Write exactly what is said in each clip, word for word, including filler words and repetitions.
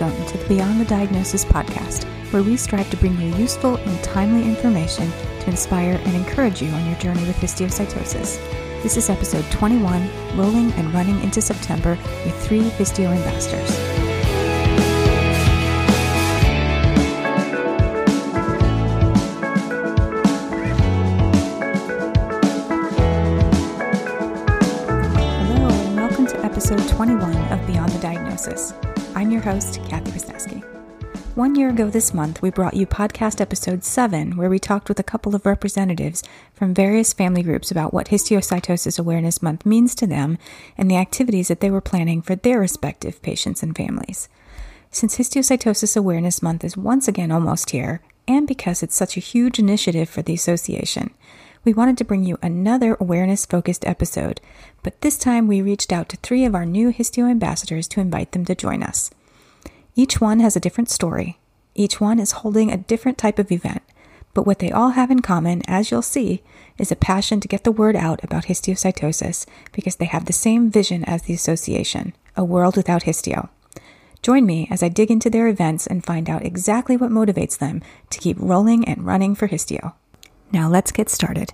welcome to the Beyond the Diagnosis podcast, where we strive to bring you useful and timely information to inspire and encourage you on your journey with histiocytosis. This is episode twenty-one, Rolling and Running into September with three Histio ambassadors. twenty-one of Beyond the Diagnosis. I'm your host, Kathy Wisniewski. One year ago this month, we brought you podcast episode seven, where we talked with a couple of representatives from various family groups about what Histiocytosis Awareness Month means to them and the activities that they were planning for their respective patients and families. Since Histiocytosis Awareness Month is once again almost here, and because it's such a huge initiative for the association, we wanted to bring you another awareness-focused episode, but this time we reached out to three of our new Histio ambassadors to invite them to join us. Each one has a different story. Each one is holding a different type of event, but what they all have in common, as you'll see, is a passion to get the word out about histiocytosis because they have the same vision as the association, a world without histio. Join me as I dig into their events and find out exactly what motivates them to keep rolling and running for histio. Now let's get started.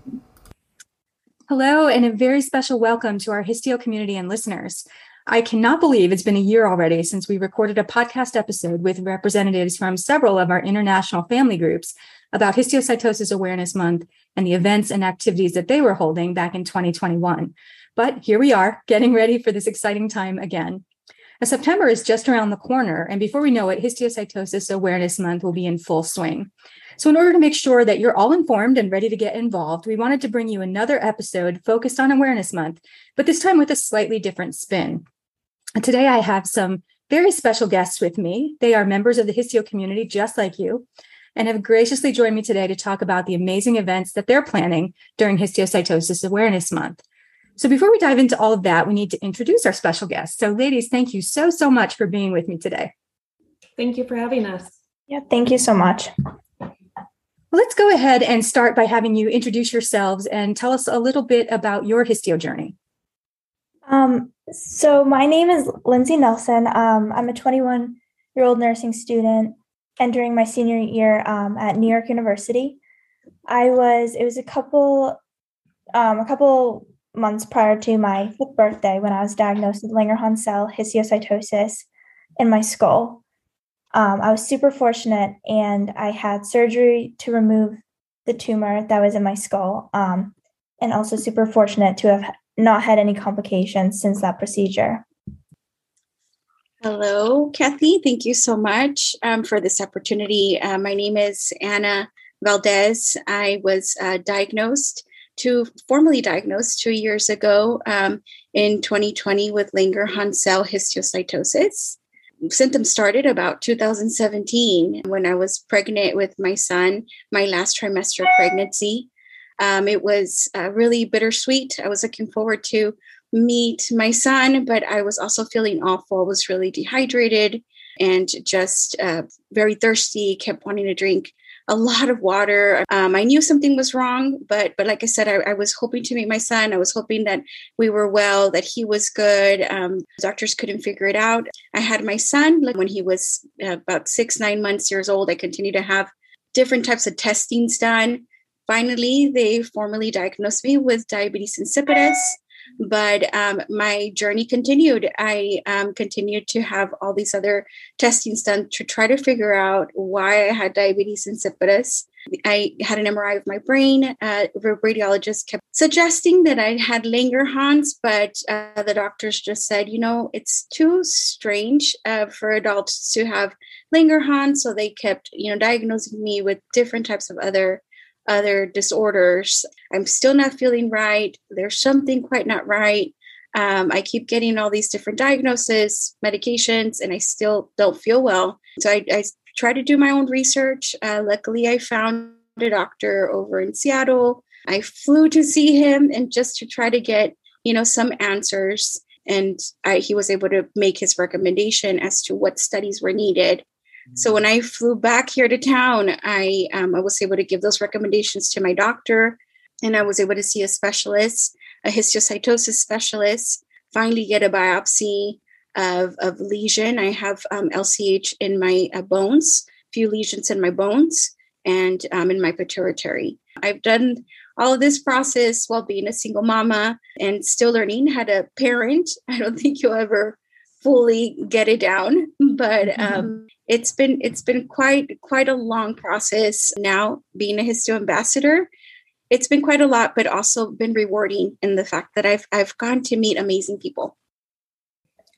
Hello, and a very special welcome to our Histio community and listeners. I cannot believe it's been a year already since we recorded a podcast episode with representatives from several of our international family groups about Histiocytosis Awareness Month and the events and activities that they were holding back in twenty twenty-one. But here we are, getting ready for this exciting time again. Now, September is just around the corner, and before we know it, Histiocytosis Awareness Month will be in full swing. So in order to make sure that you're all informed and ready to get involved, we wanted to bring you another episode focused on Awareness Month, but this time with a slightly different spin. And today I have some very special guests with me. They are members of the Histio community, just like you, and have graciously joined me today to talk about the amazing events that they're planning during Histiocytosis Awareness Month. So before we dive into all of that, we need to introduce our special guests. So ladies, thank you so, so much for being with me today. Thank you for having us. Yeah, thank you so much. Let's go ahead and start by having you introduce yourselves and tell us a little bit about your histio journey. Um, so my name is Lindsay Nelson. Um, I'm a twenty-one-year-old nursing student entering my senior year um, at New York University. I was, it was a couple, um, a couple months prior to my fifth birthday when I was diagnosed with Langerhans cell histiocytosis in my skull. Um, I was super fortunate, and I had surgery to remove the tumor that was in my skull, um, and also super fortunate to have not had any complications since that procedure. Hello, Kathy. Thank you so much um, for this opportunity. Uh, my name is Anna Valdez. I was uh, diagnosed, to formally diagnosed two years ago um, in twenty twenty with Langerhans cell histiocytosis. Symptoms started about two thousand seventeen when I was pregnant with my son, my last trimester pregnancy. Um, it was uh, really bittersweet. I was looking forward to meet my son, but I was also feeling awful. I was really dehydrated and just uh, very thirsty, kept wanting to drink a lot of water. Um, I knew something was wrong, but but like I said, I, I was hoping to meet my son. I was hoping that we were well, that he was good. Um, doctors couldn't figure it out. I had my son like, when he was about six, nine months years old. I continued to have different types of testings done. Finally, they formally diagnosed me with diabetes insipidus, but um, my journey continued. I um, continued to have all these other testings done to try to figure out why I had diabetes insipidus. I had an M R I of my brain. Uh, the radiologist kept suggesting that I had Langerhans, but uh, the doctors just said, you know, it's too strange uh, for adults to have Langerhans. So they kept, you know, diagnosing me with different types of other other disorders. I'm still not feeling right. There's something quite not right. Um, I keep getting all these different diagnoses, medications, and I still don't feel well. So I, I try to do my own research. Uh, luckily, I found a doctor over in Seattle. I flew to see him and just to try to get, you know, some answers. And I, he was able to make his recommendation as to what studies were needed. So when I flew back here to town, I um, I was able to give those recommendations to my doctor, and I was able to see a specialist, a histiocytosis specialist, finally get a biopsy. of, of lesion. I have um, L C H in my uh, bones, a few lesions in my bones and um, in my pituitary. I've done all of this process while being a single mama and still learning how to parent. I don't think you'll ever fully get it down, but mm-hmm. um, it's been it's been quite quite a long process. Now being a Histio ambassador, it's been quite a lot, but also been rewarding in the fact that I've I've gone to meet amazing people.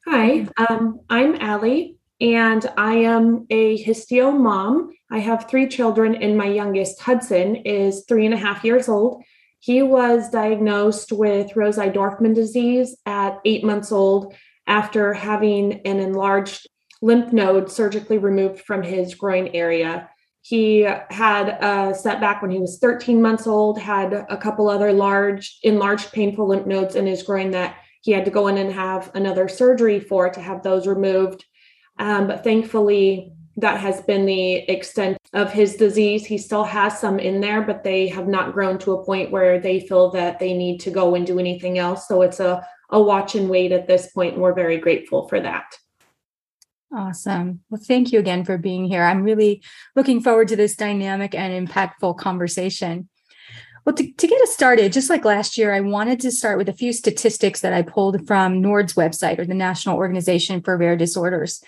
Hi, um, I'm Allie, and I am a Histio mom. I have three children, and my youngest, Hudson, is three and a half years old. He was diagnosed with Rosai-Dorfman disease at eight months old after having an enlarged lymph node surgically removed from his groin area. He had a setback when he was thirteen months old, had a couple other large, enlarged painful lymph nodes in his groin that he had to go in and have another surgery for to have those removed. Um, but thankfully, that has been the extent of his disease. He still has some in there, but they have not grown to a point where they feel that they need to go and do anything else. So it's a, a watch and wait at this point, and we're very grateful for that. Awesome. Well, thank you again for being here. I'm really looking forward to this dynamic and impactful conversation. Well, to, to get us started, just like last year, I wanted to start with a few statistics that I pulled from NORD's website, or the National Organization for Rare Disorders.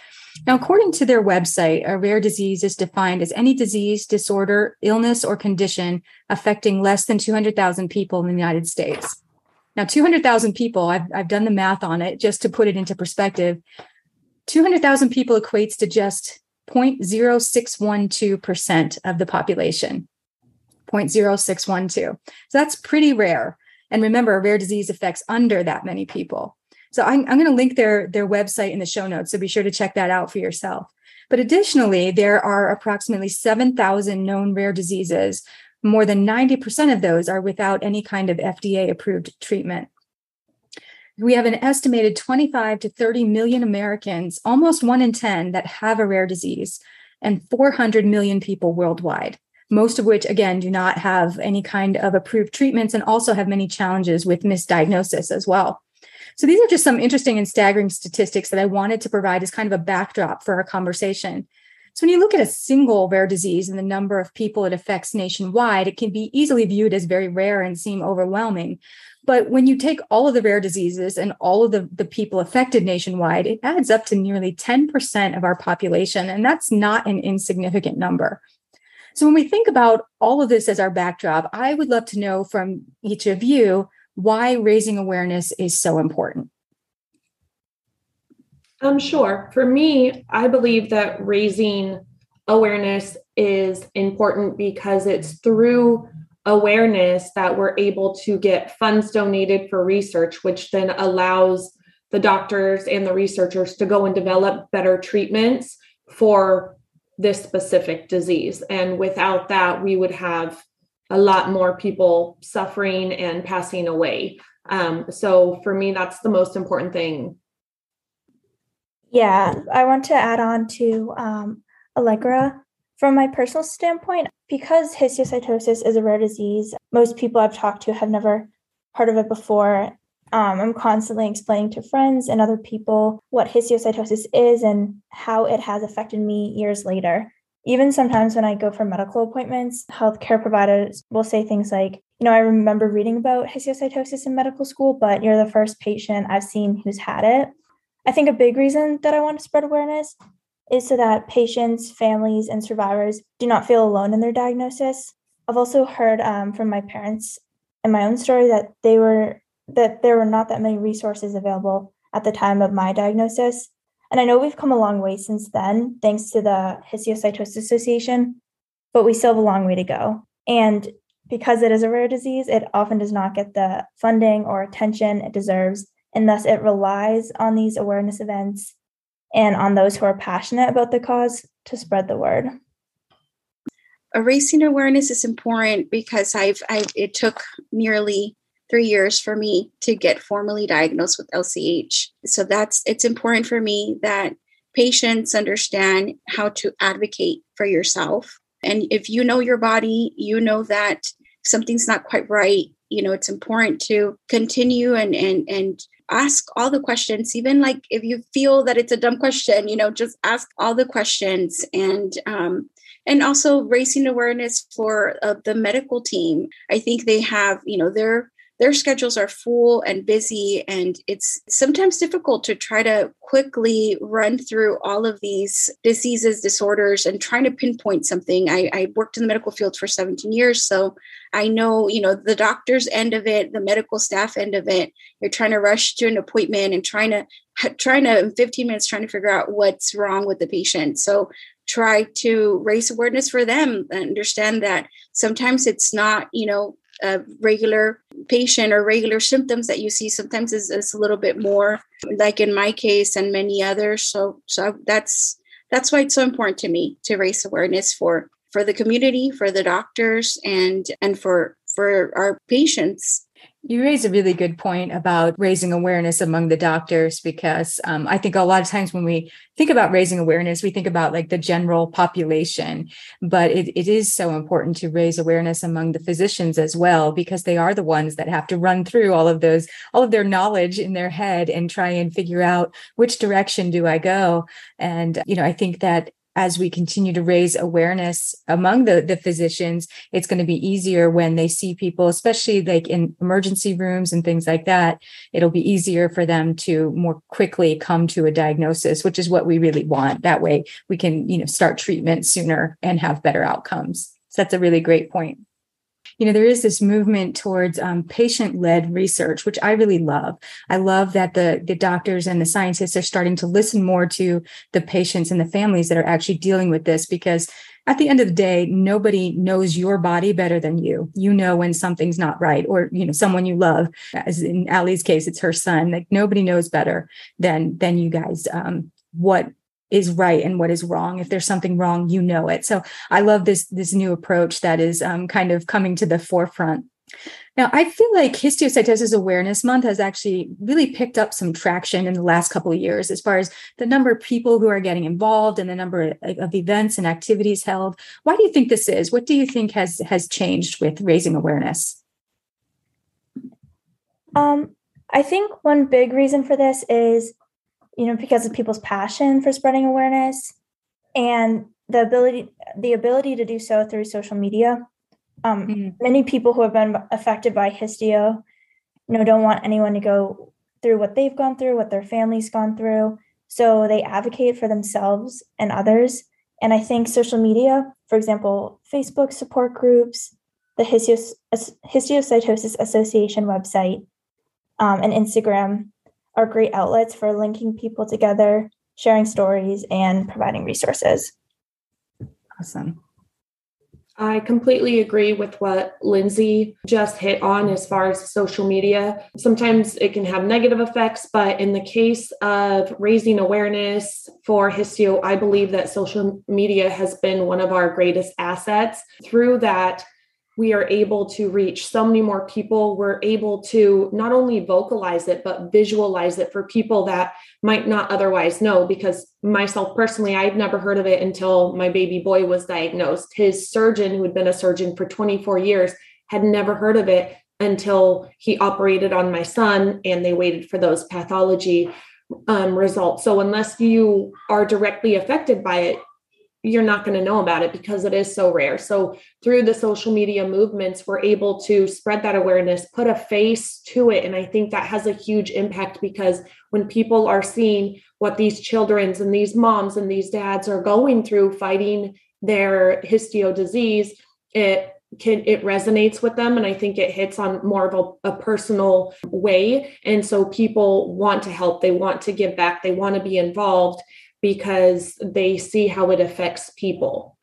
Now, according to their website, a rare disease is defined as any disease, disorder, illness, or condition affecting less than two hundred thousand people in the United States. Now, two hundred thousand people, I've, I've done the math on it just to put it into perspective. two hundred thousand people equates to just zero point zero six one two percent of the population. zero point zero six one two. So that's pretty rare. And remember, a rare disease affects under that many people. So I'm, I'm going to link their, their website in the show notes, so be sure to check that out for yourself. But additionally, there are approximately seven thousand known rare diseases. More than ninety percent of those are without any kind of F D A-approved treatment. We have an estimated twenty-five to thirty million Americans, almost one in ten, that have a rare disease, and four hundred million people worldwide, most of which, again, do not have any kind of approved treatments and also have many challenges with misdiagnosis as well. So these are just some interesting and staggering statistics that I wanted to provide as kind of a backdrop for our conversation. So when you look at a single rare disease and the number of people it affects nationwide, it can be easily viewed as very rare and seem overwhelming. But when you take all of the rare diseases and all of the, the people affected nationwide, it adds up to nearly ten percent of our population, and that's not an insignificant number. So when we think about all of this as our backdrop, I would love to know from each of you why raising awareness is so important. Um, sure. For me, I believe that raising awareness is important because it's through awareness that we're able to get funds donated for research, which then allows the doctors and the researchers to go and develop better treatments for this specific disease. And without that, we would have a lot more people suffering and passing away. Um, so for me, that's the most important thing. Yeah, I want to add on to um, Allegra. From my personal standpoint, because histiocytosis is a rare disease, most people I've talked to have never heard of it before. Um, I'm constantly explaining to friends and other people what histiocytosis is and how it has affected me years later. Even sometimes when I go for medical appointments, healthcare providers will say things like, you know, I remember reading about histiocytosis in medical school, but you're the first patient I've seen who's had it. I think a big reason that I want to spread awareness is so that patients, families, and survivors do not feel alone in their diagnosis. I've also heard um, from my parents and my own story that they were that there were not that many resources available at the time of my diagnosis. And I know we've come a long way since then, thanks to the Histiocytosis Association, but we still have a long way to go. And because it is a rare disease, it often does not get the funding or attention it deserves, and thus it relies on these awareness events and on those who are passionate about the cause to spread the word. Raising awareness is important because I've, I've it took nearly three years for me to get formally diagnosed with L C H. So that's, it's important for me that patients understand how to advocate for yourself. And if you know your body, you know that something's not quite right. You know, it's important to continue and, and, and ask all the questions, even like if you feel that it's a dumb question, you know, just ask all the questions. And um, and also raising awareness for uh, the medical team. I think they have, you know, their their schedules are full and busy, and it's sometimes difficult to try to quickly run through all of these diseases, disorders, and trying to pinpoint something. I, I worked in the medical field for seventeen years, so I know, you know, the doctor's end of it, the medical staff end of it. You're trying to rush to an appointment and trying to trying to in fifteen minutes trying to figure out what's wrong with the patient. So try to raise awareness for them and understand that sometimes it's not, you know, a regular patient or regular symptoms that you see. Sometimes it's, it's a little bit more, like in my case and many others. So, so that's, that's why it's so important to me to raise awareness for, for the community, for the doctors, and, and for, for our patients. You raise a really good point about raising awareness among the doctors, because um, I think a lot of times when we think about raising awareness, we think about like the general population, but it, it is so important to raise awareness among the physicians as well, because they are the ones that have to run through all of those, all of their knowledge in their head and try and figure out which direction do I go. And, you know, I think that as we continue to raise awareness among the, the physicians, it's going to be easier when they see people, especially like in emergency rooms and things like that. It'll be easier for them to more quickly come to a diagnosis, which is what we really want. That way we can, you know, start treatment sooner and have better outcomes. So that's a really great point. You know, there is this movement towards um, patient-led research, which I really love. I love that the, the doctors and the scientists are starting to listen more to the patients and the families that are actually dealing with this, because at the end of the day, nobody knows your body better than you. You know when something's not right, or, you know, someone you love, as in Allie's case, it's her son. Like, nobody knows better than, than you guys um, what is right and what is wrong. If there's something wrong, you know it. So I love this, this new approach that is um, kind of coming to the forefront. Now, I feel like Histiocytosis Awareness Month has actually really picked up some traction in the last couple of years, as far as the number of people who are getting involved and the number of events and activities held. Why do you think this is? What do you think has, has changed with raising awareness? Um, I think one big reason for this is, you know, because of people's passion for spreading awareness and the ability, the ability to do so through social media. Um, mm-hmm. Many people who have been affected by histio, you know, don't want anyone to go through what they've gone through, what their family's gone through. So they advocate for themselves and others. And I think social media, for example, Facebook support groups, the Histios- Histiocytosis Association website, um, and Instagram, are great outlets for linking people together, sharing stories, and providing resources. Awesome. I completely agree with what Lindsay just hit on as far as social media. Sometimes it can have negative effects, but in the case of raising awareness for histio, I believe that social media has been one of our greatest assets. Through that, we are able to reach so many more people. We're able to not only vocalize it, but visualize it for people that might not otherwise know, because myself personally, I've never heard of it until my baby boy was diagnosed. His surgeon, who had been a surgeon for twenty-four years, had never heard of it until he operated on my son, and they waited for those pathology um, results. So unless you are directly affected by it, you're not going to know about it because it is so rare. So through the social media movements, we're able to spread that awareness, put a face to it. And I think that has a huge impact, because when people are seeing what these children's and these moms and these dads are going through fighting their histio disease, it can, it resonates with them. And I think it hits on more of a, a personal way. And so people want to help, they want to give back, they want to be involved, because they see how it affects people.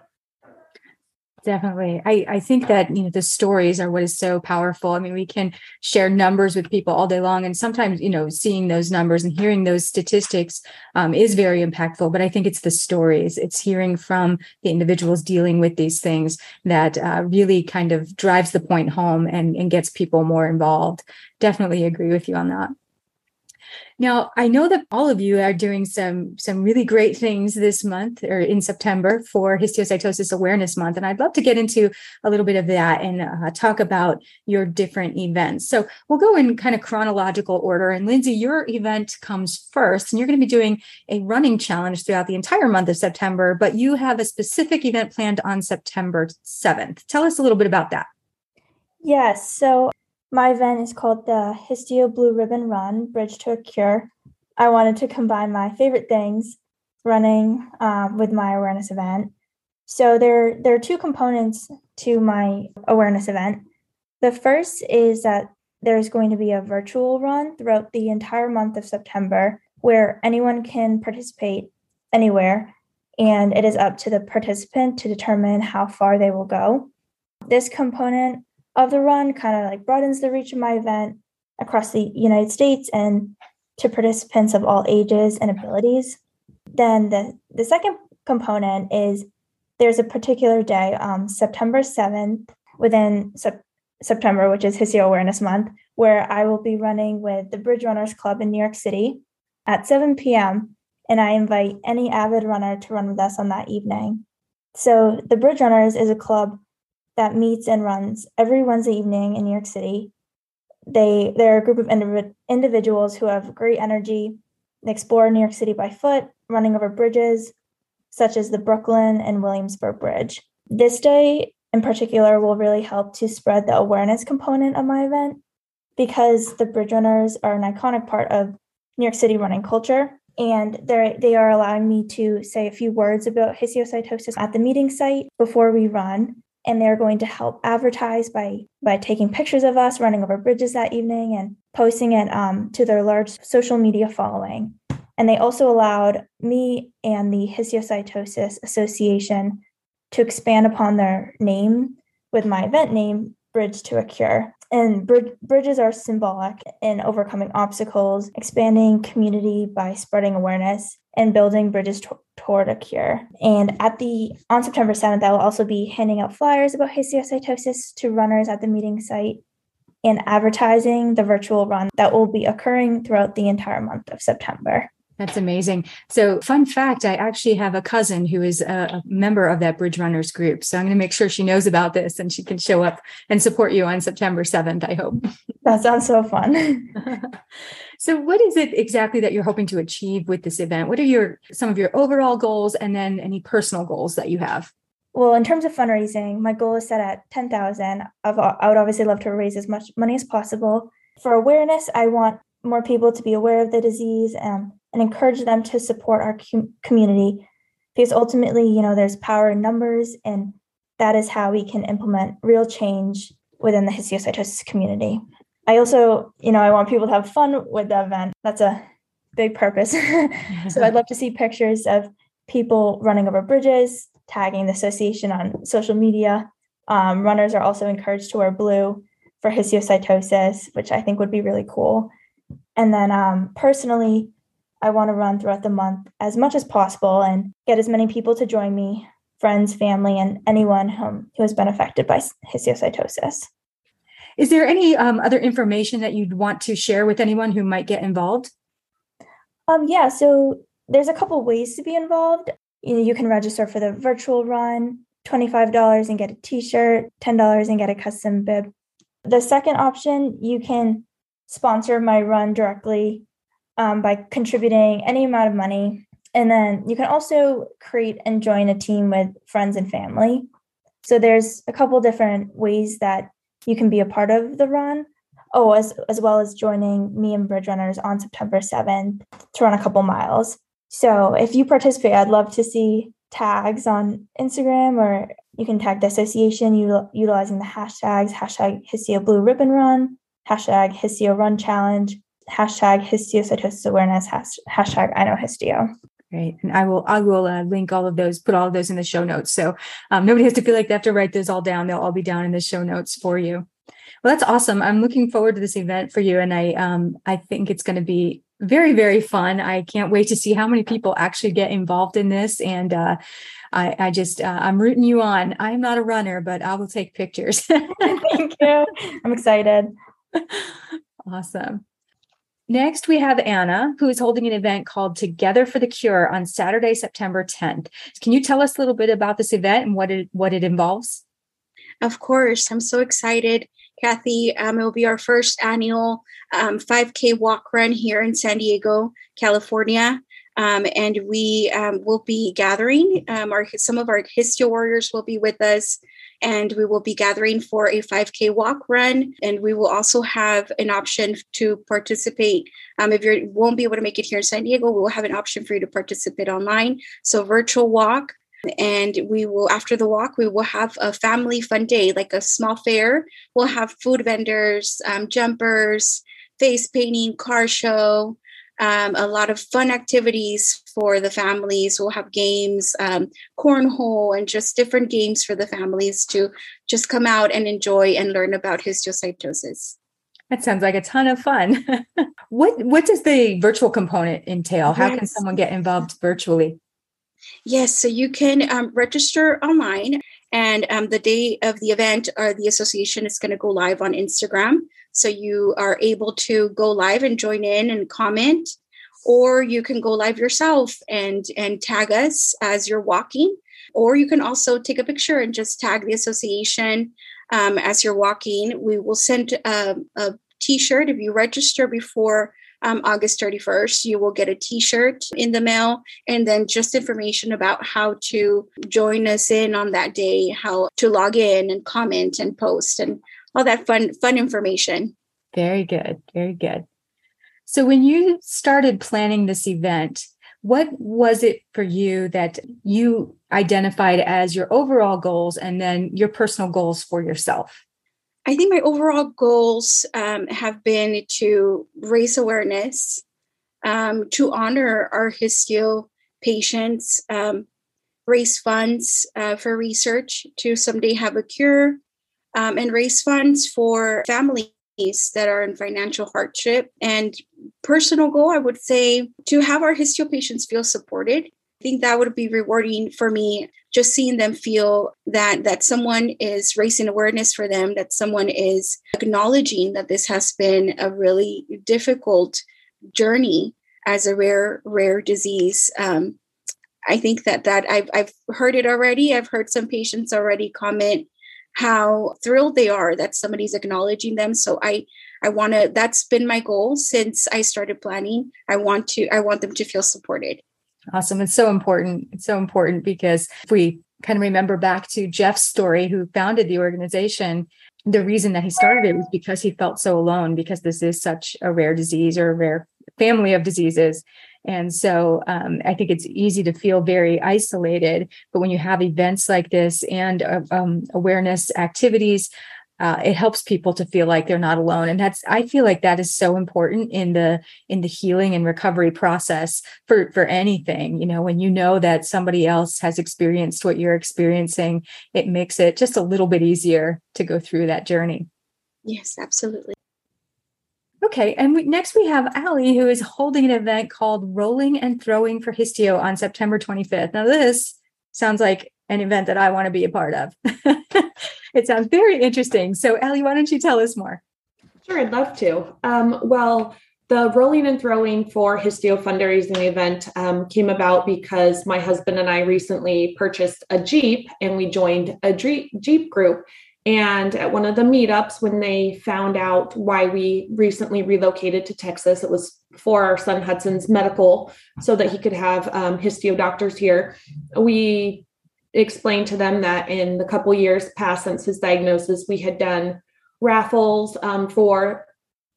Definitely. I, I think that, you know, the stories are what is so powerful. I mean, we can share numbers with people all day long, and sometimes, you know, seeing those numbers and hearing those statistics um, is very impactful. But I think it's the stories, it's hearing from the individuals dealing with these things that uh, really kind of drives the point home and, and gets people more involved. Definitely agree with you on that. Now, I know that all of you are doing some, some really great things this month or in September for Histiocytosis Awareness Month, and I'd love to get into a little bit of that and uh, talk about your different events. So we'll go in kind of chronological order, and Lindsay, your event comes first, and you're going to be doing a running challenge throughout the entire month of September, but you have a specific event planned on September seventh. Tell us a little bit about that. Yes, yeah, so my event is called the Histio Blue Ribbon Run, Bridge to a Cure. I wanted to combine my favorite things, running, um, with my awareness event. So there, there are two components to my awareness event. The first is that there's going to be a virtual run throughout the entire month of September where anyone can participate anywhere, and it is up to the participant to determine how far they will go. This component of the run kind of like broadens the reach of my event across the United States and to participants of all ages and abilities. Then the, the second component is there's a particular day, um, September seventh, within sep- September, which is Histio Awareness Month, where I will be running with the Bridge Runners Club in New York City at seven p.m. And I invite any avid runner to run with us on that evening. So the Bridge Runners is a club that meets and runs every Wednesday evening in New York City. They, they're a group of indiv- individuals who have great energy and explore New York City by foot, running over bridges, such as the Brooklyn and Williamsburg Bridge. This day in particular will really help to spread the awareness component of my event, because the Bridge Runners are an iconic part of New York City running culture. And they they are allowing me to say a few words about histiocytosis at the meeting site before we run. And they're going to help advertise by by taking pictures of us running over bridges that evening and posting it um, to their large social media following. And they also allowed me and the Histiocytosis Association to expand upon their name with my event name, Bridge to a Cure. And brid- bridges are symbolic in overcoming obstacles, expanding community by spreading awareness, and building bridges t- toward a cure. And at the on September seventh, I will also be handing out flyers about histiocytosis to runners at the meeting site and advertising the virtual run that will be occurring throughout the entire month of September. That's amazing. So fun fact, I actually have a cousin who is a, a member of that Bridge Runners group. So I'm going to make sure she knows about this and she can show up and support you on September seventh, I hope. That sounds so fun. So what is it exactly that you're hoping to achieve with this event? What are your some of your overall goals and then any personal goals that you have? Well, in terms of fundraising, my goal is set at ten thousand dollars. I would obviously love to raise as much money as possible. For awareness, I want more people to be aware of the disease and, and encourage them to support our com- community, because ultimately, you know, there's power in numbers, and that is how we can implement real change within the histiocytosis community. I also, you know, I want people to have fun with the event. That's a big purpose. So I'd love to see pictures of people running over bridges, tagging the association on social media. Um, runners are also encouraged to wear blue for histiocytosis, which I think would be really cool. And then um, personally, I want to run throughout the month as much as possible and get as many people to join me, friends, family, and anyone who, who has been affected by histiocytosis. Is there any um, other information that you'd want to share with anyone who might get involved? Um, yeah, so there's a couple ways to be involved. You know, you can register for the virtual run, twenty-five dollars and get a t-shirt, ten dollars and get a custom bib. The second option, you can sponsor my run directly um, by contributing any amount of money. And then you can also create and join a team with friends and family. So there's a couple different ways that you can be a part of the run. Oh, as, as well as joining me and Bridge Runners on September seventh to run a couple miles. So if you participate, I'd love to see tags on Instagram, or you can tag the association util- utilizing the hashtags, hashtag Histio Blue Ribbon Run, hashtag Histio Run Challenge, hashtag Histiocytosis Awareness, hashtag I Know Histio. Great. And I will, I will uh, link all of those, put all of those in the show notes. So um, nobody has to feel like they have to write those all down. They'll all be down in the show notes for you. Well, that's awesome. I'm looking forward to this event for you. And I, um, I think it's going to be very, very fun. I can't wait to see how many people actually get involved in this. And uh, I, I just, uh, I'm rooting you on. I'm not a runner, but I will take pictures. Thank you. I'm excited. Awesome. Next, we have Anna, who is holding an event called Together for the Cure on Saturday, September tenth. Can you tell us a little bit about this event and what it, what it involves? Of course. I'm so excited, Kathy. Um, it will be our first annual um, five K walk run here in San Diego, California. Um, and we um, will be gathering. Um, our, some of our Histio warriors will be with us, and we will be gathering for a five K walk run. And we will also have an option to participate. Um, if you won't be able to make it here in San Diego, we will have an option for you to participate online. So virtual walk. And we will, after the walk, we will have a family fun day, like a small fair. We'll have food vendors, um, jumpers, face painting, car show. Um, a lot of fun activities for the families. We'll have games, um, cornhole, and just different games for the families to just come out and enjoy and learn about histiocytosis. That sounds like a ton of fun. What, what does the virtual component entail? How yes. can someone get involved virtually? Yes, so you can um, register online. And um, the day of the event, or the association is going to go live on Instagram. So you are able to go live and join in and comment, or you can go live yourself and, and tag us as you're walking, or you can also take a picture and just tag the association um, as you're walking. We will send a, a t-shirt. If you register before um, August thirty-first, you will get a t-shirt in the mail, and then just information about how to join us in on that day, how to log in and comment and post and all that fun, fun information. Very good. Very good. So when you started planning this event, what was it for you that you identified as your overall goals and then your personal goals for yourself? I think my overall goals um, have been to raise awareness, um, to honor our Histio patients, um, raise funds uh, for research to someday have a cure, Um, and raise funds for families that are in financial hardship. And personal goal, I would say, to have our Histio patients feel supported. I think that would be rewarding for me, just seeing them feel that, that someone is raising awareness for them, that someone is acknowledging that this has been a really difficult journey as a rare, rare disease. Um, I think that, that I've, I've heard it already. I've heard some patients already comment how thrilled they are that somebody's acknowledging them. So I, I want to, that's been my goal since I started planning. I want to, I want them to feel supported. Awesome. It's so important. It's so important because if we kind of remember back to Jeff's story, who founded the organization, the reason that he started it was because he felt so alone, because this is such a rare disease, or a rare family of diseases. And so um, I think it's easy to feel very isolated. But when you have events like this and uh, um, awareness activities, uh, it helps people to feel like they're not alone. And that's, I feel like that is so important in the in the healing and recovery process for, for anything. You know, when you know that somebody else has experienced what you're experiencing, it makes it just a little bit easier to go through that journey. Yes, absolutely. Okay, and we, next we have Allie, who is holding an event called Rolling and Throwing for Histio on September twenty-fifth. Now, this sounds like an event that I want to be a part of. It sounds very interesting. So, Allie, why don't you tell us more? Sure, I'd love to. Um, well, the Rolling and Throwing for Histio fundraising event um, came about because my husband and I recently purchased a Jeep, and we joined a Jeep group. And at one of the meetups, when they found out why we recently relocated to Texas, it was for our son Hudson's medical, so that he could have um, histio doctors here. We explained to them that in the couple years past since his diagnosis, we had done raffles um, for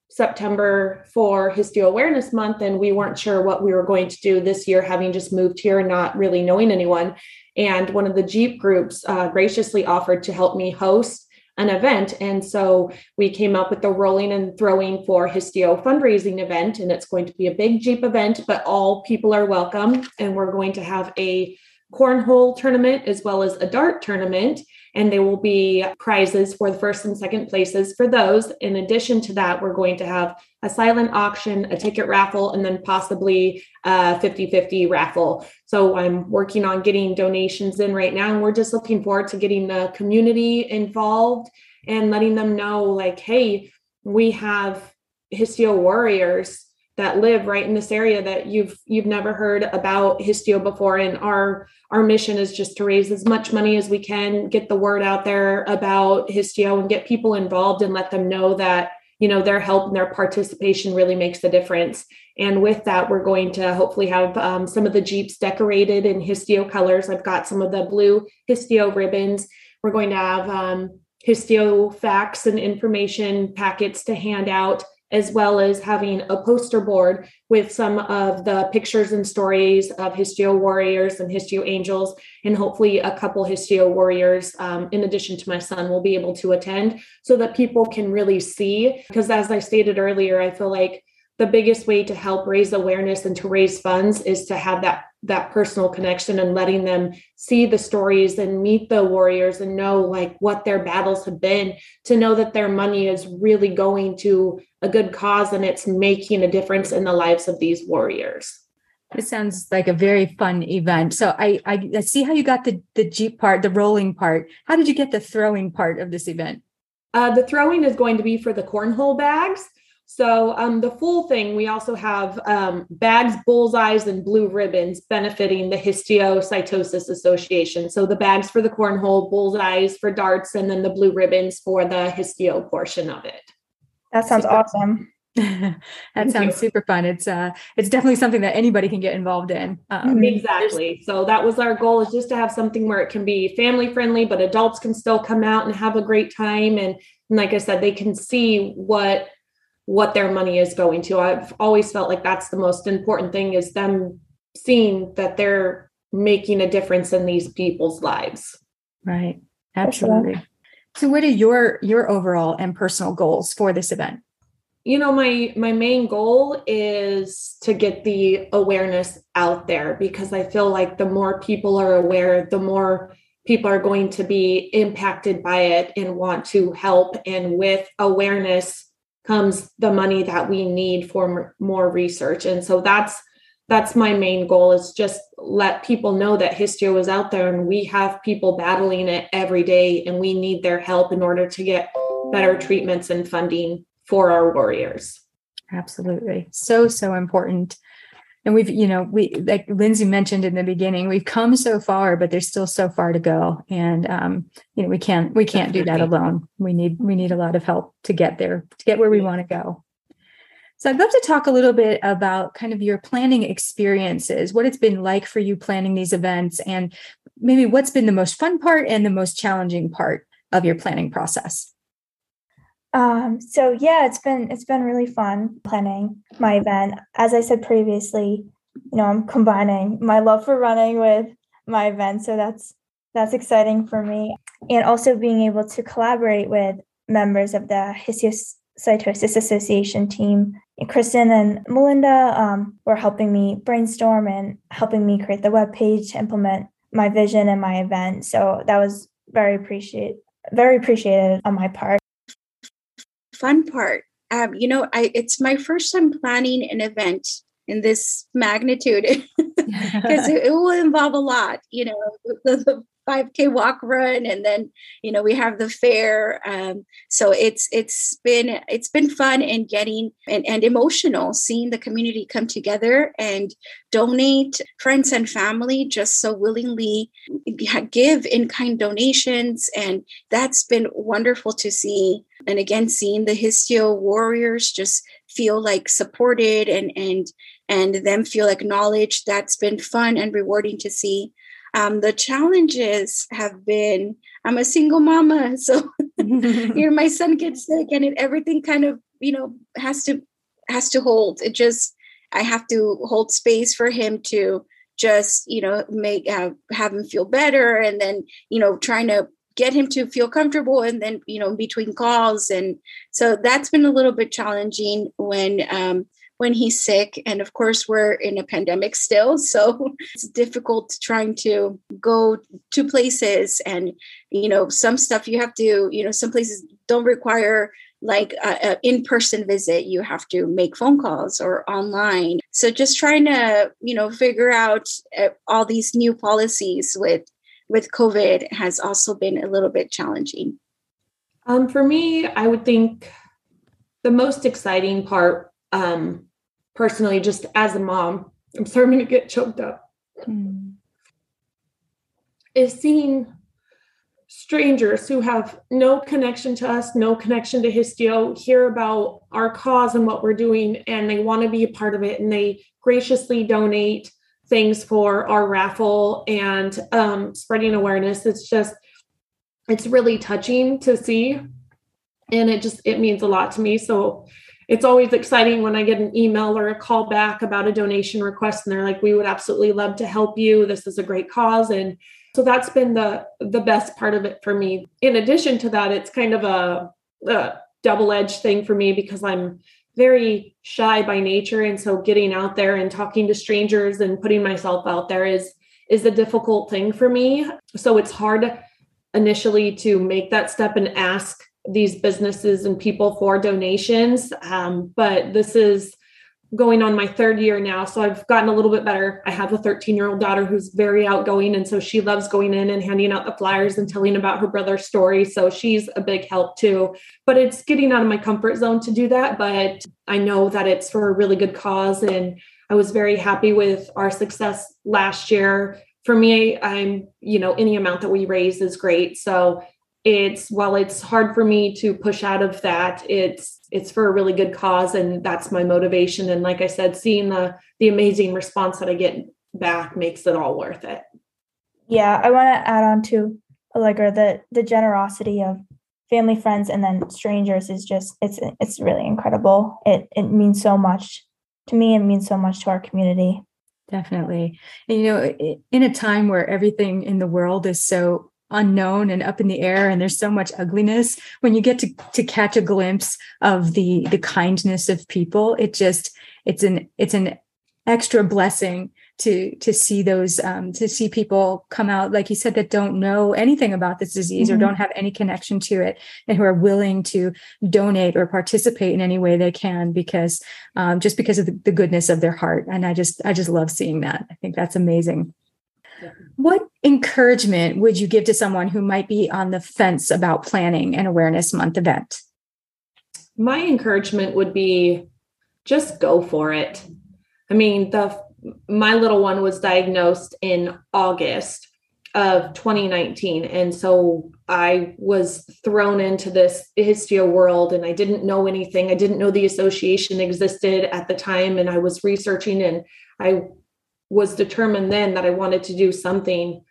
September for Histio Awareness Month, and we weren't sure what we were going to do this year, having just moved here and not really knowing anyone. And one of the Jeep groups uh, graciously offered to help me host an event. And so we came up with the Rolling and Throwing for Histio fundraising event, and it's going to be a big Jeep event, but all people are welcome. And we're going to have a cornhole tournament as well as a dart tournament, and there will be prizes for the first and second places for those. In addition to that, we're going to have a silent auction, a ticket raffle, and then possibly a fifty-fifty raffle. So I'm working on getting donations in right now, and we're just looking forward to getting the community involved and letting them know, like, hey, we have Histio warriors that live right in this area that you've you've never heard about Histio before. And our our mission is just to raise as much money as we can, get the word out there about Histio and get people involved and let them know that, you know, their help and their participation really makes a difference. And with that, we're going to hopefully have um, some of the Jeeps decorated in Histio colors. I've got some of the blue Histio ribbons. We're going to have um, Histio facts and information packets to hand out, as well as having a poster board with some of the pictures and stories of Histio warriors and Histio angels. And hopefully a couple Histio warriors, um, in addition to my son, will be able to attend so that people can really see. Because as I stated earlier, I feel like the biggest way to help raise awareness and to raise funds is to have that that personal connection and letting them see the stories and meet the warriors and know like what their battles have been, to know that their money is really going to a good cause and it's making a difference in the lives of these warriors. This sounds like a very fun event. So I, I, I see how you got the, the Jeep part, the rolling part. How did you get the throwing part of this event? Uh, the throwing is going to be for the cornhole bags. So um, the full thing, we also have um, bags, bullseyes, and blue ribbons benefiting the Histiocytosis Association. So the bags for the cornhole, bullseyes for darts, and then the blue ribbons for the Histio portion of it. That sounds super awesome. that Thank sounds you. super fun. It's uh, it's definitely something that anybody can get involved in. Um, exactly. So that was our goal, is just to have something where it can be family friendly, but adults can still come out and have a great time. And, and like I said, they can see what what their money is going to. I've always felt like that's the most important thing, is them seeing that they're making a difference in these people's lives. Right. Absolutely. Sure. So what are your, your overall and personal goals for this event? You know, my, my main goal is to get the awareness out there, because I feel like the more people are aware, the more people are going to be impacted by it and want to help. And with awareness comes the money that we need for more research. And so that's, that's my main goal, is just let people know that Histio is out there and we have people battling it every day, and we need their help in order to get better treatments and funding for our warriors. Absolutely. So, so important. And we've, you know, we, like Lindsay mentioned in the beginning, we've come so far, but there's still so far to go. And, um, you know, we can't, we can't do that alone. We need, we need a lot of help to get there, to get where we want to go. So I'd love to talk a little bit about kind of your planning experiences, what it's been like for you planning these events, and maybe what's been the most fun part and the most challenging part of your planning process. Um, so yeah, it's been, it's been really fun planning my event. As I said previously, you know, I'm combining my love for running with my event. So that's, that's exciting for me. And also being able to collaborate with members of the Histiocytosis Association team. And Kristen and Melinda, um, were helping me brainstorm and helping me create the webpage to implement my vision and my event. So that was very appreciate, very appreciated on my part. Fun part. Um, you know, I, it's my first time planning an event in this magnitude, because it, it will involve a lot, you know, the, the five K walk run. And then, you know, we have the fair. Um, so it's, it's been, it's been fun and getting and, and emotional, seeing the community come together and donate, friends and family just so willingly give in-kind donations. And that's been wonderful to see. And again, seeing the Histio warriors just feel like supported and, and, and them feel acknowledged. That's been fun and rewarding to see. Um, the challenges have been, I'm a single mama, so you know, my son gets sick and it, everything kind of, you know, has to, has to hold. It just, I have to hold space for him to just, you know, make, uh, have him feel better. And then, you know, trying to get him to feel comfortable, and then, you know, between calls. And so that's been a little bit challenging when, um, when he's sick. And of course we're in a pandemic still. So it's difficult trying to go to places, and, you know, some stuff you have to, you know, some places don't require like a, a in-person visit. You have to make phone calls or online. So just trying to, you know, figure out uh, all these new policies with with COVID has also been a little bit challenging. Um, for me, I would think the most exciting part, um, personally, just as a mom. I'm sorry, I'm going to get choked up. Mm. Is seeing strangers who have no connection to us, no connection to Histio, hear about our cause and what we're doing, and they want to be a part of it, and they graciously donate things for our raffle and um, spreading awareness. It's just, it's really touching to see. And it just, it means a lot to me. So it's always exciting when I get an email or a call back about a donation request, and they're like, we would absolutely love to help you. This is a great cause. And so that's been the, the best part of it for me. In addition to that, it's kind of a, a double-edged thing for me because I'm very shy by nature. And so getting out there and talking to strangers and putting myself out there is, is a difficult thing for me. So it's hard initially to make that step and ask these businesses and people for donations. Um, but this is going on my third year now. So I've gotten a little bit better. I have a thirteen year old daughter who's very outgoing. And so she loves going in and handing out the flyers and telling about her brother's story. So she's a big help too, but it's getting out of my comfort zone to do that. But I know that it's for a really good cause. And I was very happy with our success last year. For me, I'm, you know, any amount that we raise is great. So It's while it's hard for me to push out of that, it's it's for a really good cause, and that's my motivation. And like I said, seeing the the amazing response that I get back makes it all worth it. Yeah, I want to add on to Allegra that the generosity of family, friends, and then strangers is just it's it's really incredible. It it means so much to me. It means so much to our community. Definitely, and you know, in a time where everything in the world is so unknown and up in the air, and there's so much ugliness, when you get to to catch a glimpse of the the kindness of people, it just it's an it's an extra blessing to to see those um, to see people come out, like you said, that don't know anything about this disease, mm-hmm. or don't have any connection to it, and who are willing to donate or participate in any way they can, because um, just because of the, the goodness of their heart. And I just I just love seeing that. I think that's amazing. What encouragement would you give to someone who might be on the fence about planning an Awareness Month event? My encouragement would be just go for it. I mean, the my little one was diagnosed in August of twenty nineteen. And so I was thrown into this Histio world, and I didn't know anything. I didn't know the association existed at the time. And I was researching, and I was determined then that I wanted to do something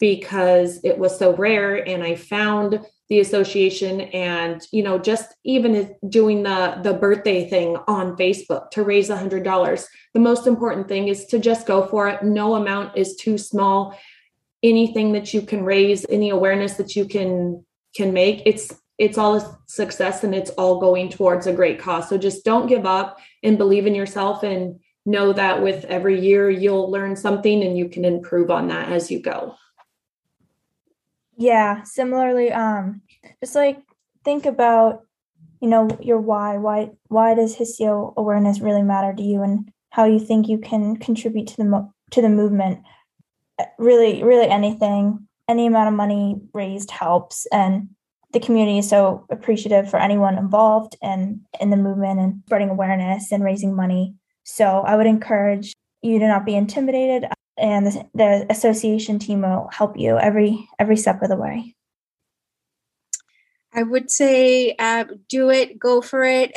because it was so rare. And I found the association, and, you know, just even doing the, the birthday thing on Facebook to raise a hundred dollars. The most important thing is to just go for it. No amount is too small. Anything that you can raise, any awareness that you can, can make, it's, it's all a success, and it's all going towards a great cause. So just don't give up and believe in yourself, and know that with every year you'll learn something and you can improve on that as you go. Yeah. Similarly, um, just like think about, you know, your why, why, why does Histio awareness really matter to you, and how you think you can contribute to the, mo- to the movement. Really, really anything, any amount of money raised helps, and the community is so appreciative for anyone involved and in the movement and spreading awareness and raising money. So I would encourage you to not be intimidated, and the, the association team will help you every every step of the way. I would say uh, do it, go for it.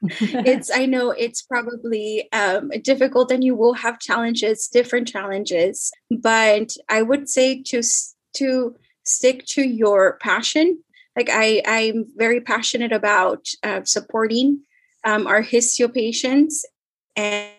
it's I know it's probably um, difficult, and you will have challenges, different challenges, but I would say to to stick to your passion. Like I, I'm very passionate about uh, supporting um, our Histio patients. And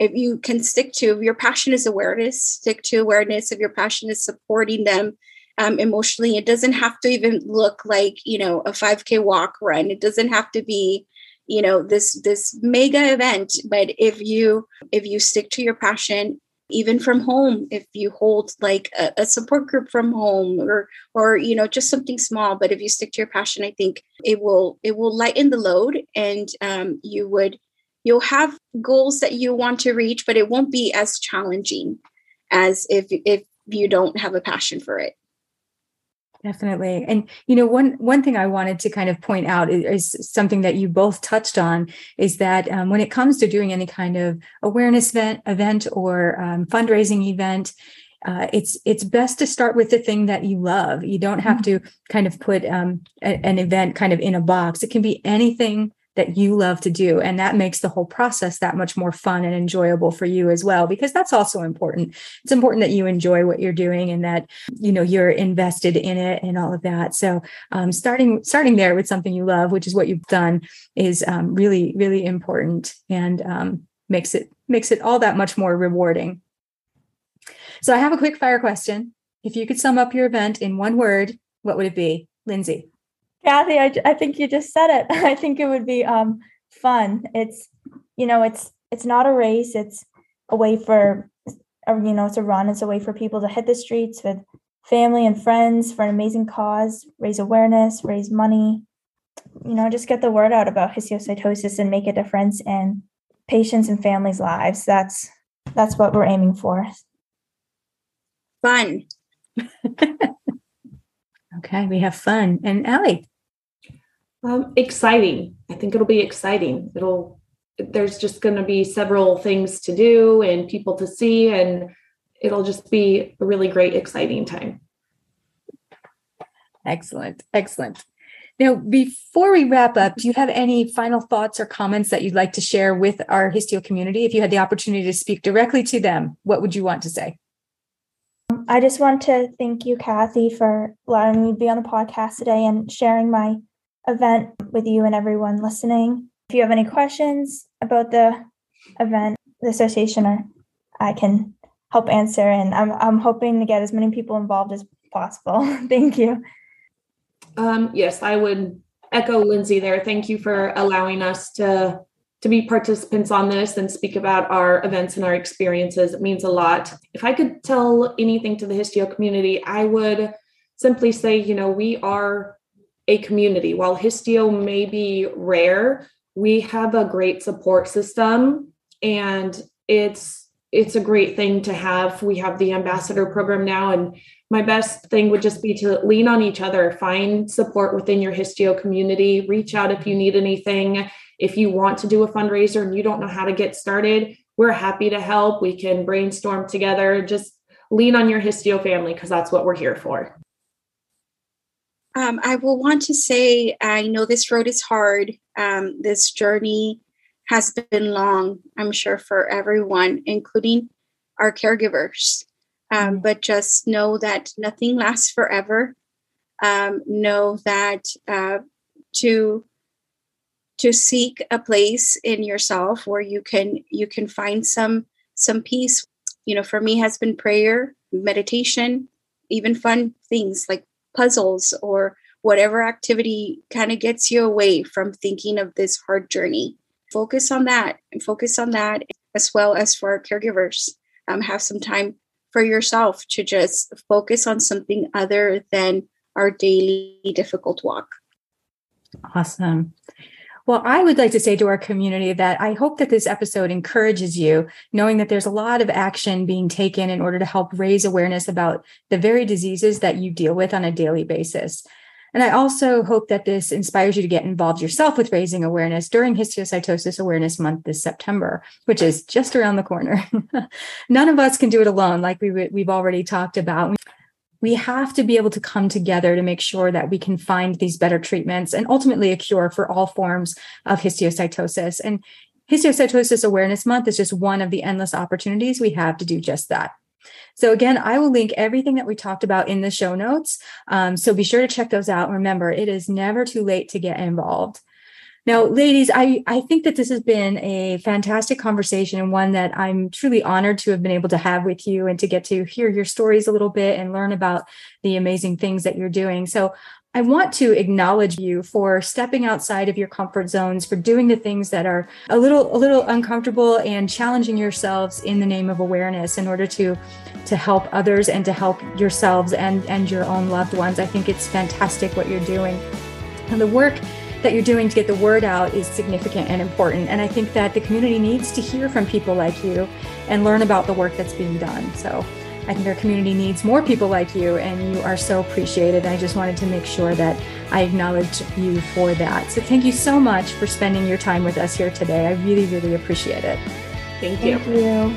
if you can stick to, if your passion is awareness, stick to awareness. If your passion is supporting them um, emotionally, it doesn't have to even look like, you know, a five K walk run. It doesn't have to be, you know, this, this mega event. But if you, if you stick to your passion, even from home, if you hold like a, a support group from home, or, or, you know, just something small, but if you stick to your passion, I think it will, it will lighten the load, and um, you would, you'll have goals that you want to reach, but it won't be as challenging as if, if you don't have a passion for it. Definitely. And, you know, one, one thing I wanted to kind of point out is, is something that you both touched on is that um, when it comes to doing any kind of awareness event, event or um, fundraising event, Uh, it's it's best to start with the thing that you love. You don't have to kind of put um, a, an event kind of in a box. It can be anything that you love to do. And that makes the whole process that much more fun and enjoyable for you as well, because that's also important. It's important that you enjoy what you're doing and that, you know, you're invested in it and all of that. So um, starting starting there with something you love, which is what you've done, is um, really, really important and um, makes it makes it all that much more rewarding. So I have a quick fire question. If you could sum up your event in one word, what would it be? Lindsay. Kathy, I, I think you just said it. I think it would be um, fun. It's, you know, it's, it's not a race. It's a way for, you know, it's a run. It's a way for people to hit the streets with family and friends for an amazing cause, raise awareness, raise money, you know, just get the word out about histiocytosis and make a difference in patients and families' lives. That's, that's what we're aiming for. Fun. Okay, we have fun. And Allie? Um, exciting. I think it'll be exciting. It'll, there's just going to be several things to do and people to see, and it'll just be a really great, exciting time. Excellent. Excellent. Now, before we wrap up, do you have any final thoughts or comments that you'd like to share with our Histio community? If you had the opportunity to speak directly to them, what would you want to say? I just want to thank you, Kathy, for allowing me to be on the podcast today and sharing my event with you and everyone listening. If you have any questions about the event, the association, or I can help answer. And I'm I'm hoping to get as many people involved as possible. Thank you. Um, yes, I would echo Lindsay there. Thank you for allowing us to to be participants on this and speak about our events and our experiences. It means a lot. If I could tell anything to the Histio community, I would simply say, you know, we are a community. While Histio may be rare, we have a great support system, and it's it's a great thing to have. We have the ambassador program now, and my best thing would just be to lean on each other, find support within your Histio community, reach out if you need anything. If you want to do a fundraiser and you don't know how to get started, we're happy to help. We can brainstorm together. Just lean on your Histio family, because that's what we're here for. Um, I will want to say, I know this road is hard. Um, this journey has been long, I'm sure, for everyone, including our caregivers. Um, but just know that nothing lasts forever. Um, know that uh, to... to seek a place in yourself where you can you can find some some peace. You know, for me has been prayer, meditation, even fun things like puzzles or whatever activity kind of gets you away from thinking of this hard journey. Focus on that and focus on that as well as for our caregivers. Um, have some time for yourself to just focus on something other than our daily difficult walk. Awesome. Well, I would like to say to our community that I hope that this episode encourages you, knowing that there's a lot of action being taken in order to help raise awareness about the very diseases that you deal with on a daily basis. And I also hope that this inspires you to get involved yourself with raising awareness during Histiocytosis Awareness Month this September, which is just around the corner. None of us can do it alone, like we w- we've already talked about. We have to be able to come together to make sure that we can find these better treatments and ultimately a cure for all forms of histiocytosis. And Histiocytosis Awareness Month is just one of the endless opportunities we have to do just that. So again, I will link everything that we talked about in the show notes. Um, so be sure to check those out. Remember, it is never too late to get involved. Now, ladies, I, I think that this has been a fantastic conversation and one that I'm truly honored to have been able to have with you and to get to hear your stories a little bit and learn about the amazing things that you're doing. So I want to acknowledge you for stepping outside of your comfort zones, for doing the things that are a little a little uncomfortable and challenging yourselves in the name of awareness in order to, to help others and to help yourselves and, and your own loved ones. I think it's fantastic what you're doing. And the work that you're doing to get the word out is significant and important. And I think that the community needs to hear from people like you and learn about the work that's being done. So I think our community needs more people like you, and you are so appreciated. I just wanted to make sure that I acknowledge you for that. So thank you so much for spending your time with us here today. I really, really appreciate it. Thank you. Thank you.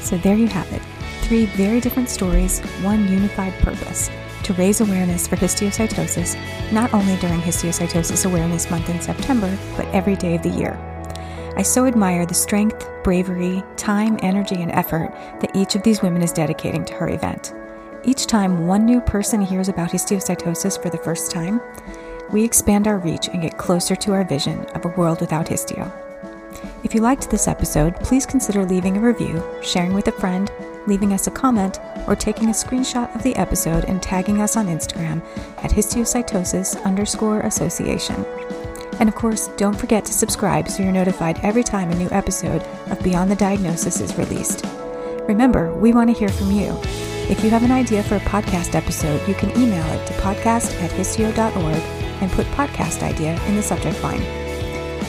So there you have it. Three very different stories, one unified purpose: to raise awareness for histiocytosis, not only during Histiocytosis Awareness Month in September, but every day of the year. I so admire the strength, bravery, time, energy, and effort that each of these women is dedicating to her event. Each time one new person hears about histiocytosis for the first time, we expand our reach and get closer to our vision of a world without histio. If you liked this episode, please consider leaving a review, sharing with a friend, leaving us a comment, or taking a screenshot of the episode and tagging us on Instagram at histiocytosis underscore association. And of course, don't forget to subscribe so you're notified every time a new episode of Beyond the Diagnosis is released. Remember, we want to hear from you. If you have an idea for a podcast episode, you can email it to podcast at histio dot org and put podcast idea in the subject line.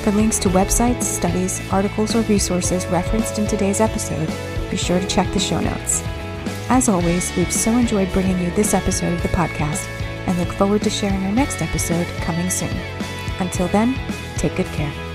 For links to websites, studies, articles, or resources referenced in today's episode, be sure to check the show notes. As always, we've so enjoyed bringing you this episode of the podcast and look forward to sharing our next episode coming soon. Until then, take good care.